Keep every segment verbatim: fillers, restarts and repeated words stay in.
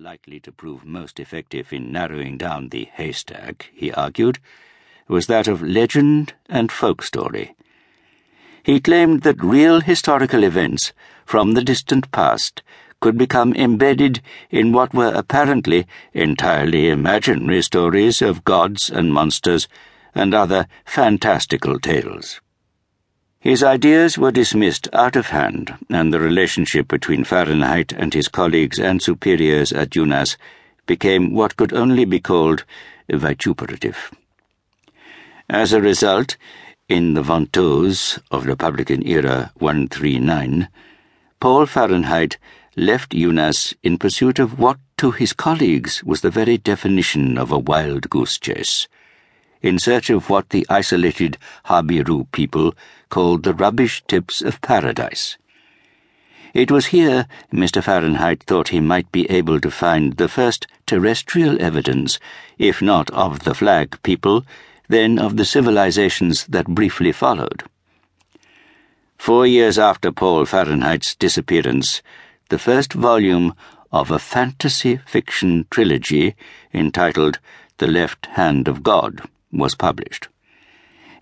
likely to prove most effective in narrowing down the haystack, he argued, was that of legend and folk story. He claimed that real historical events from the distant past could become embedded in what were apparently entirely imaginary stories of gods and monsters and other fantastical tales. His ideas were dismissed out of hand, and the relationship between Fahrenheit and his colleagues and superiors at UNAS became what could only be called vituperative. As a result, in the Ventose of Republican Era one thirty-nine, Paul Fahrenheit left UNAS in pursuit of what to his colleagues was the very definition of a wild goose chase, in search of what the isolated Habiru people called the rubbish tips of paradise. It was here Mister Fahrenheit thought he might be able to find the first terrestrial evidence, if not of the flag people, then of the civilizations that briefly followed. Four years after Paul Fahrenheit's disappearance, the first volume of a fantasy fiction trilogy entitled The Left Hand of God was published.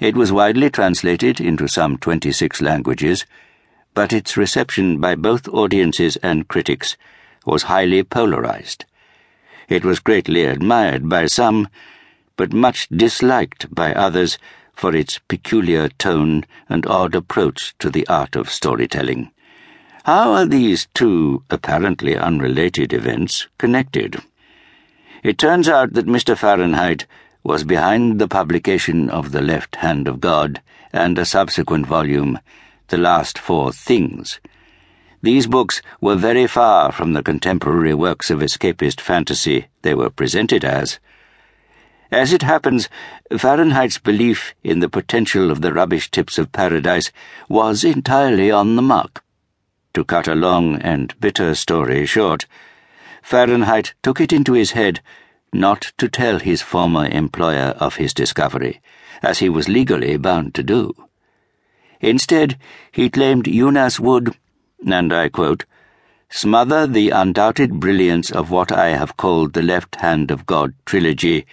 It was widely translated into some twenty-six languages, but its reception by both audiences and critics was highly polarized. It was greatly admired by some, but much disliked by others for its peculiar tone and odd approach to the art of storytelling. How are these two apparently unrelated events connected? It turns out that Mister Fahrenheit was behind the publication of The Left Hand of God and a subsequent volume, The Last Four Things. These books were very far from the contemporary works of escapist fantasy they were presented as. As it happens, Fahrenheit's belief in the potential of the rubbish tips of paradise was entirely on the mark. To cut a long and bitter story short, Fahrenheit took it into his head not to tell his former employer of his discovery, as he was legally bound to do. Instead, he claimed UNAS would, and I quote, smother the undoubted brilliance of what I have called the Left Hand of God trilogy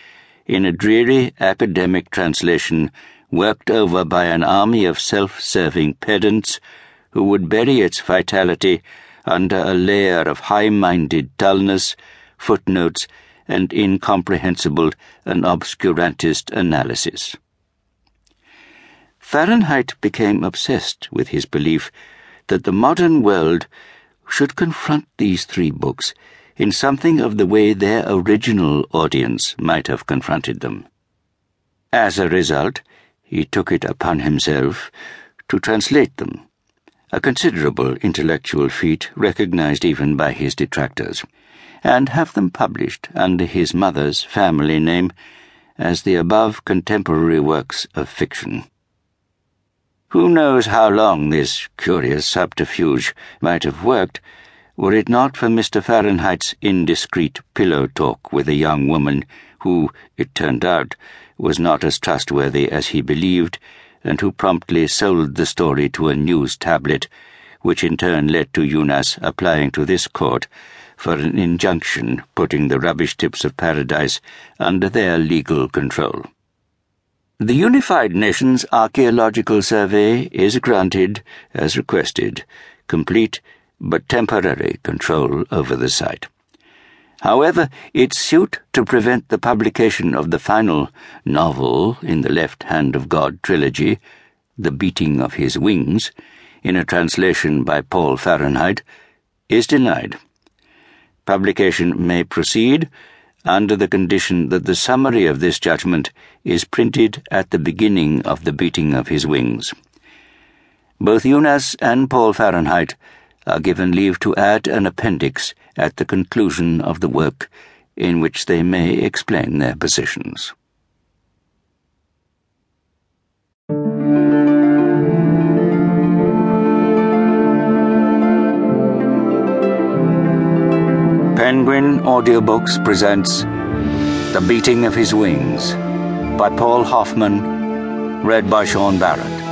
in a dreary academic translation worked over by an army of self-serving pedants who would bury its vitality under a layer of high-minded dullness, footnotes, and incomprehensible and obscurantist analysis. Fahrenheit became obsessed with his belief that the modern world should confront these three books in something of the way their original audience might have confronted them. As a result, he took it upon himself to translate them, a considerable intellectual feat recognized even by his detractors, and have them published under his mother's family name as the above contemporary works of fiction. Who knows how long this curious subterfuge might have worked were it not for Mister Fahrenheit's indiscreet pillow talk with a young woman who, it turned out, was not as trustworthy as he believed, and who promptly sold the story to a news tablet, which in turn led to UNAS applying to this court for an injunction putting the rubbish tips of paradise under their legal control. The Unified Nations Archaeological Survey is granted, as requested, complete but temporary control over the site. However, its suit to prevent the publication of the final novel in the Left Hand of God trilogy, The Beating of His Wings, in a translation by Paul Fahrenheit, is denied. Publication may proceed under the condition that the summary of this judgment is printed at the beginning of The Beating of His Wings. Both UNAS and Paul Fahrenheit are given leave to add an appendix at the conclusion of the work in which they may explain their positions. Penguin Audiobooks presents The Beating of His Wings by Paul Hoffman, read by Sean Barrett.